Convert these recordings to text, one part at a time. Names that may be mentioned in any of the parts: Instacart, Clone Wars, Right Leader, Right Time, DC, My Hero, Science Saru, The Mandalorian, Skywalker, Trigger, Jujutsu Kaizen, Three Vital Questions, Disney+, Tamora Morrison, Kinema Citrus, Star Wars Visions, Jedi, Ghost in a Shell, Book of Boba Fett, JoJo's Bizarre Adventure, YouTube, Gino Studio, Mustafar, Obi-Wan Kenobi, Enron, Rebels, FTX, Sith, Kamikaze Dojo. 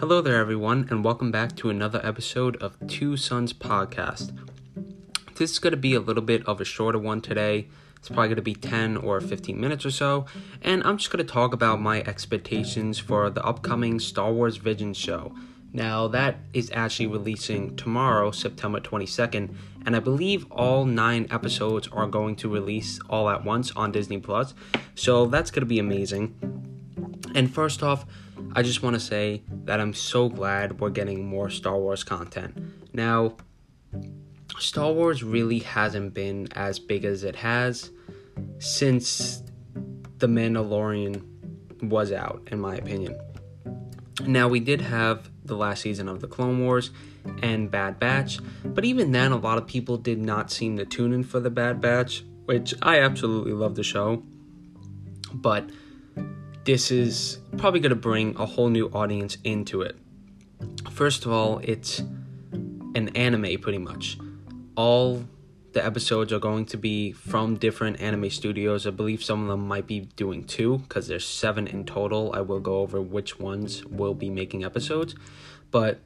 Hello there everyone, and welcome back to another episode of Two Sons Podcast. This is going to be a little bit of a shorter one today. It's probably going to be 10 or 15 minutes or so, and I'm just going to talk about my expectations for the upcoming Star Wars Visions show. Now, that is actually releasing tomorrow, September 22nd, and I believe all 9 episodes are going to release all at once on Disney+, so that's going to be amazing. And first off, I just want to say that I'm so glad we're getting more Star Wars content. Now, Star Wars really hasn't been as big as it has since The Mandalorian was out, in my opinion. Now, we did have the last season of the Clone Wars and Bad Batch, but even then, a lot of people did not seem to tune in for the Bad Batch, which I absolutely love the show, but this is probably going to bring a whole new audience into it. First of all, it's an anime pretty much. All the episodes are going to be from different anime studios. I believe some of them might be doing 2 because there's 7 in total. I will go over which ones will be making episodes. But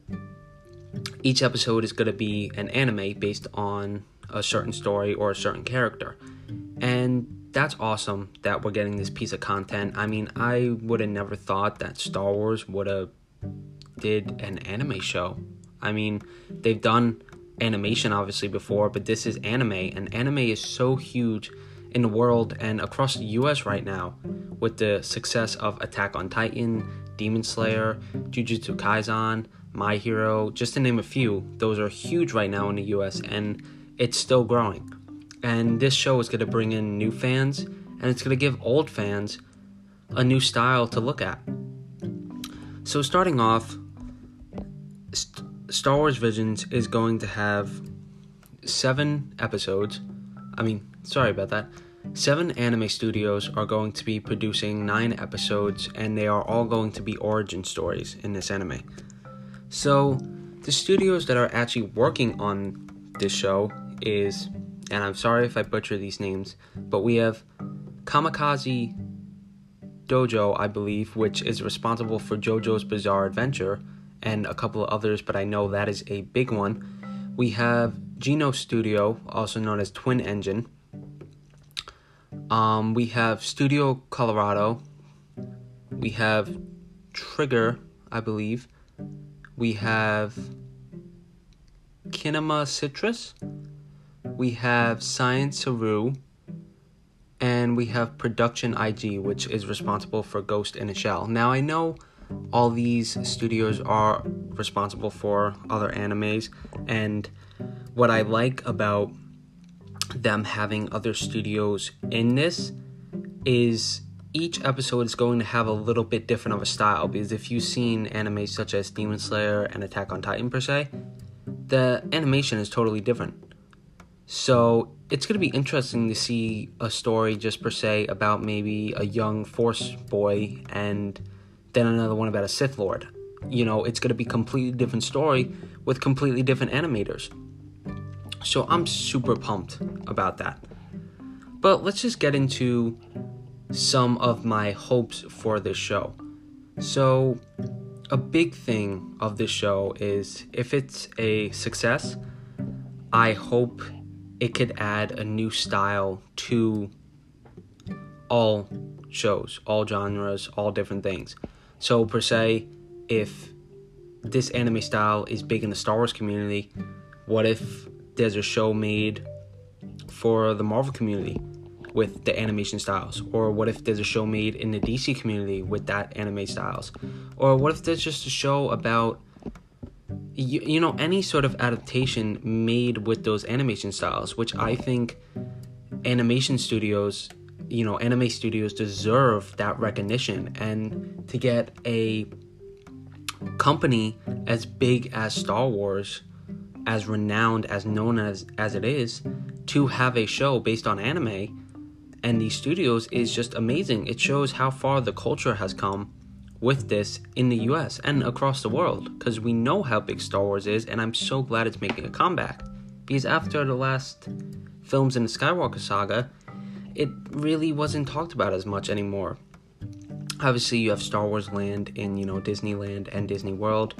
each episode is going to be an anime based on a certain story or a certain character. And that's awesome that we're getting this piece of content. I mean, I would have never thought that Star Wars would have did an anime show. I mean, they've done animation obviously before, but this is anime, and anime is so huge in the world and across the US right now with the success of Attack on Titan, Demon Slayer, Jujutsu Kaizen, My Hero, just to name a few. Those are huge right now in the US, and it's still growing. And this show is going to bring in new fans, and it's going to give old fans a new style to look at. So starting off, Star Wars Visions is going to have 7 episodes. I mean, sorry about that. 7 anime studios are going to be producing 9 episodes, and they are all going to be origin stories in this anime. So the studios that are actually working on this show is, and I'm sorry if I butcher these names, but we have Kamikaze Dojo, I believe, which is responsible for JoJo's Bizarre Adventure, and a couple of others, but I know that is a big one. We have Gino Studio, also known as Twin Engine. We have Studio Colorado. We have Trigger, I believe. We have Kinema Citrus. We have Science Saru, and we have Production IG, which is responsible for Ghost in a Shell. Now, I know all these studios are responsible for other animes, and what I like about them having other studios in this is each episode is going to have a little bit different of a style, because if you've seen animes such as Demon Slayer and Attack on Titan per se, the animation is totally different. So it's going to be interesting to see a story just per se about maybe a young Force boy and then another one about a Sith Lord. You know, it's going to be a completely different story with completely different animators. So I'm super pumped about that. But let's just get into some of my hopes for this show. So a big thing of this show is if it's a success, I hope it could add a new style to all shows, all genres, all different things. So per se, if this anime style is big in the Star Wars community, what if there's a show made for the Marvel community with the animation styles? Or what if there's a show made in the DC community with that anime styles? Or what if there's just a show about you know, any sort of adaptation made with those animation styles, which I think animation studios, you know, anime studios deserve that recognition. And to get a company as big as Star Wars, as renowned, as known as it is, to have a show based on anime and these studios is just amazing. It shows how far the culture has come with this in the US and across the world, because we know how big Star Wars is, and I'm so glad it's making a comeback, because after the last films in the Skywalker saga, it really wasn't talked about as much anymore. Obviously, you have Star Wars Land in, you know, Disneyland and Disney World.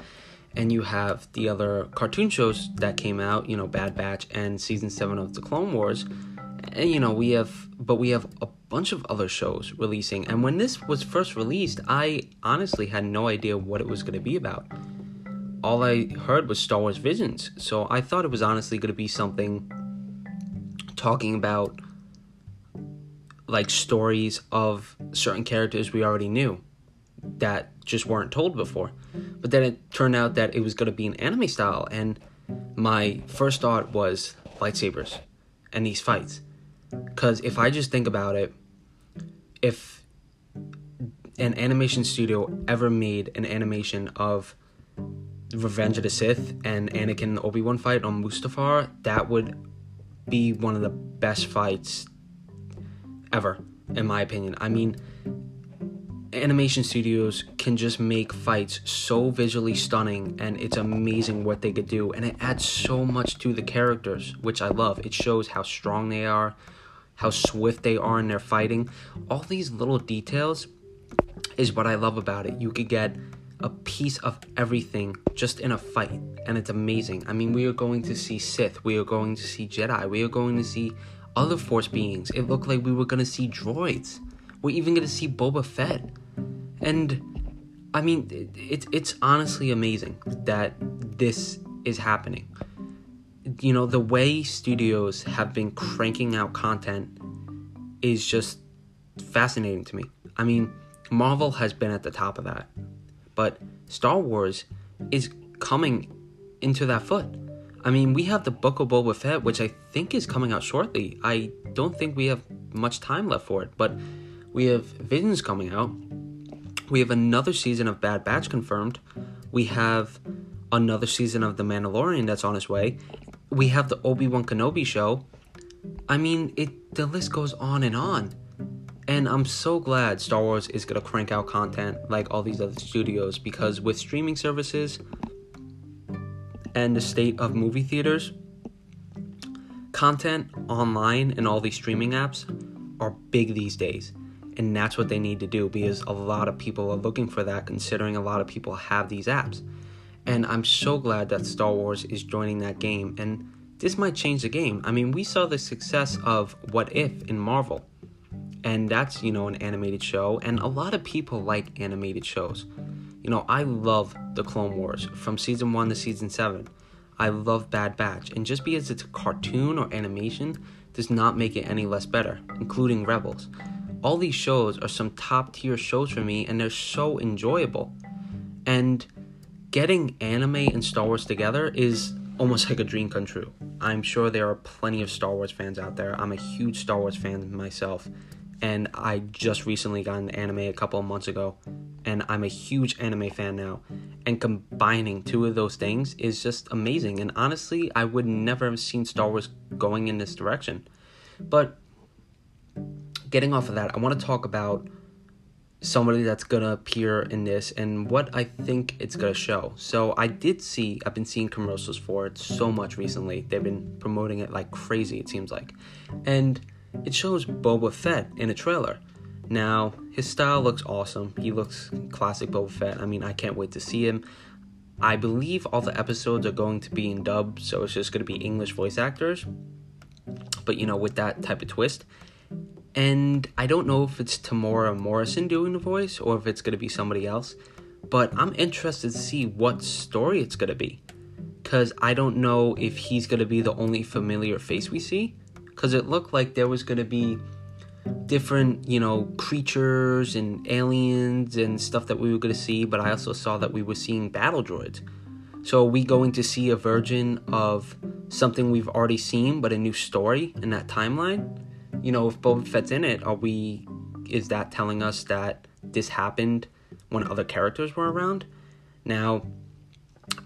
And you have the other cartoon shows that came out, you know, Bad Batch and Season 7 of The Clone Wars. And, you know, we have a bunch of other shows releasing. And when this was first released, I honestly had no idea what it was going to be about. All I heard was Star Wars Visions. So I thought it was honestly going to be something talking about, like, stories of certain characters we already knew that just weren't told before. But then it turned out that it was going to be an anime style, and my first thought was lightsabers and these fights. Because if I just think about it, if an animation studio ever made an animation of Revenge of the Sith and Anakin and Obi-Wan fight on Mustafar, that would be one of the best fights ever, in my opinion. I mean, animation studios can just make fights so visually stunning, and it's amazing what they could do, and it adds so much to the characters, which I love. It shows how strong they are, how swift they are in their fighting. All these little details is what I love about it. You could get a piece of everything just in a fight, and it's amazing. I mean, we are going to see Sith, we are going to see Jedi, we are going to see other Force beings. It looked like we were going to see droids. We're even going to see Boba Fett. And, I mean, it's honestly amazing that this is happening. You know, the way studios have been cranking out content is just fascinating to me. I mean, Marvel has been at the top of that. But Star Wars is coming into that foot. I mean, we have the Book of Boba Fett, which I think is coming out shortly. I don't think we have much time left for it, but we have Visions coming out. We have another season of Bad Batch confirmed. We have another season of The Mandalorian that's on its way. We have the Obi-Wan Kenobi show. I mean, the list goes on. And I'm so glad Star Wars is going to crank out content like all these other studios, because with streaming services and the state of movie theaters, content online and all these streaming apps are big these days. And that's what they need to do, because a lot of people are looking for that, considering a lot of people have these apps. And I'm so glad that Star Wars is joining that game. And this might change the game. I mean, we saw the success of What If in Marvel. And that's, you know, an animated show. And a lot of people like animated shows. You know, I love The Clone Wars from Season 1 to Season 7. I love Bad Batch. And just because it's a cartoon or animation does not make it any less better, including Rebels. All these shows are some top-tier shows for me, and they're so enjoyable. And getting anime and Star Wars together is almost like a dream come true. I'm sure there are plenty of Star Wars fans out there. I'm a huge Star Wars fan myself, and I just recently got into anime a couple of months ago, and I'm a huge anime fan now. And combining two of those things is just amazing, and honestly, I would never have seen Star Wars going in this direction. But getting off of that, I want to talk about somebody that's going to appear in this and what I think it's going to show. So I've been seeing commercials for it so much recently. They've been promoting it like crazy, it seems like. And it shows Boba Fett in a trailer. Now, his style looks awesome. He looks classic Boba Fett. I mean, I can't wait to see him. I believe all the episodes are going to be in dub, so it's just going to be English voice actors. But, you know, with that type of twist. And I don't know if it's Tamora Morrison doing the voice or if it's going to be somebody else. But I'm interested to see what story it's going to be. Because I don't know if he's going to be the only familiar face we see. Because it looked like there was going to be different, you know, creatures and aliens and stuff that we were going to see. But I also saw that we were seeing battle droids. So are we going to see a version of something we've already seen but a new story in that timeline? You know, if Boba Fett's in it, is that telling us that this happened when other characters were around? Now,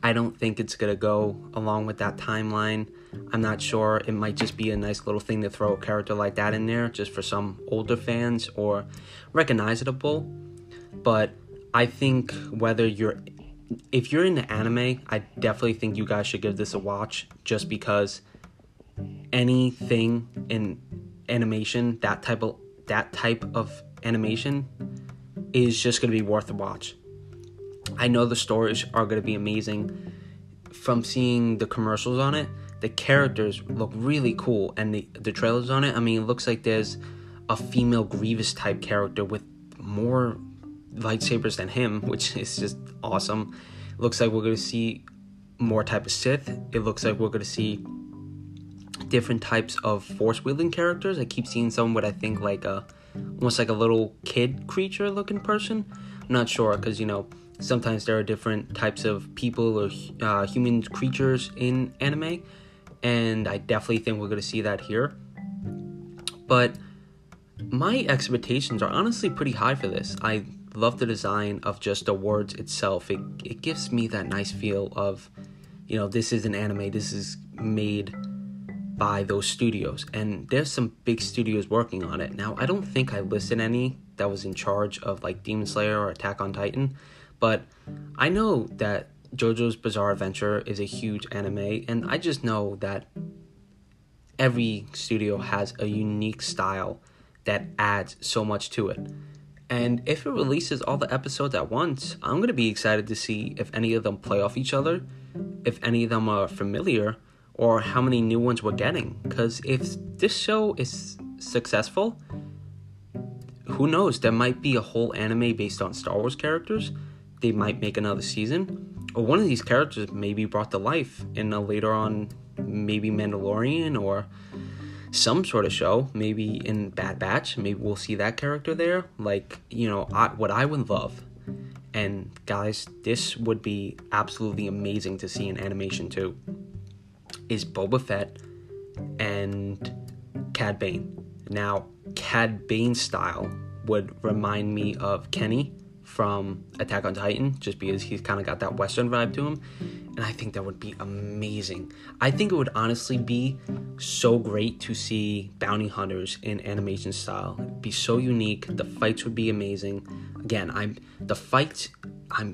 I don't think it's going to go along with that timeline. I'm not sure. It might just be a nice little thing to throw a character like that in there just for some older fans or recognizable. But I think if you're into anime, I definitely think you guys should give this a watch, just because anything in animation, that type of animation is just going to be worth a watch. I know the stories are going to be amazing. From seeing the commercials on it, the characters look really cool, and the trailers on it, I mean, it looks like there's a female Grievous type character with more lightsabers than him, which is just awesome. It looks like we're going to see more type of Sith. It looks like we're going to see different types of force wielding characters. I keep seeing someone with, I think, like a almost like a little kid creature looking person. I'm not sure, because you know, sometimes there are different types of people or human creatures in anime, and I definitely think we're going to see that here. But my expectations are honestly pretty high for this. I love the design of just the words itself. It gives me that nice feel of, you know, this is an anime. This is made by those studios, and there's some big studios working on it. Now, I don't think I listed any that was in charge of like Demon Slayer or Attack on Titan, but I know that JoJo's Bizarre Adventure is a huge anime, and I just know that every studio has a unique style that adds so much to it. And if it releases all the episodes at once, I'm going to be excited to see if any of them play off each other, if any of them are familiar, or how many new ones we're getting. Because if this show is successful, who knows, there might be a whole anime based on Star Wars characters. They might make another season, or one of these characters may be brought to life in a later on, maybe Mandalorian or some sort of show, maybe in Bad Batch. Maybe we'll see that character there. Like, you know, what I would love, and guys, this would be absolutely amazing to see in animation too, is Boba Fett and Cad Bane. Now, Cad Bane's style would remind me of Kenny from Attack on Titan, just because he's kind of got that Western vibe to him, and I think that would be amazing. I think it would honestly be so great to see bounty hunters in animation style. It'd be so unique. The fights would be amazing. Again, I'm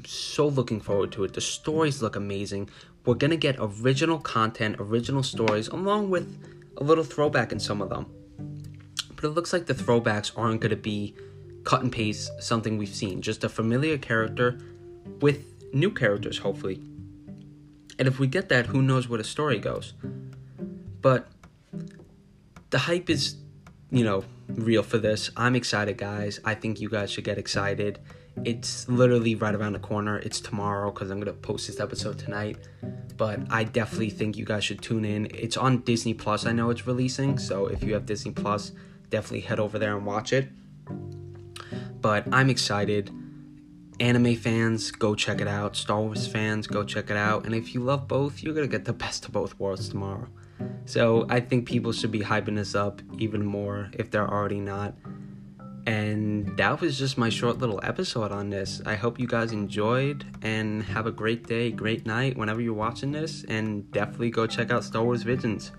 so looking forward to it. The stories look amazing. We're gonna get original content, original stories, along with a little throwback in some of them. But it looks like the throwbacks aren't gonna be cut and paste something we've seen, just a familiar character with new characters, hopefully. And if we get that, who knows where the story goes. But the hype is, you know, real for this. I'm excited, guys. I think you guys should get excited. It's literally right around the corner. It's tomorrow, because I'm going to post this episode tonight. But I definitely think you guys should tune in. It's on Disney+. I know it's releasing, so if you have Disney+, definitely head over there and watch it. But I'm excited. Anime fans, go check it out. Star Wars fans, go check it out. And if you love both, you're going to get the best of both worlds tomorrow. So I think people should be hyping this up even more if they're already not. And that was just my short little episode on this. I hope you guys enjoyed, and have a great day, great night whenever you're watching this. And definitely go check out Star Wars Visions.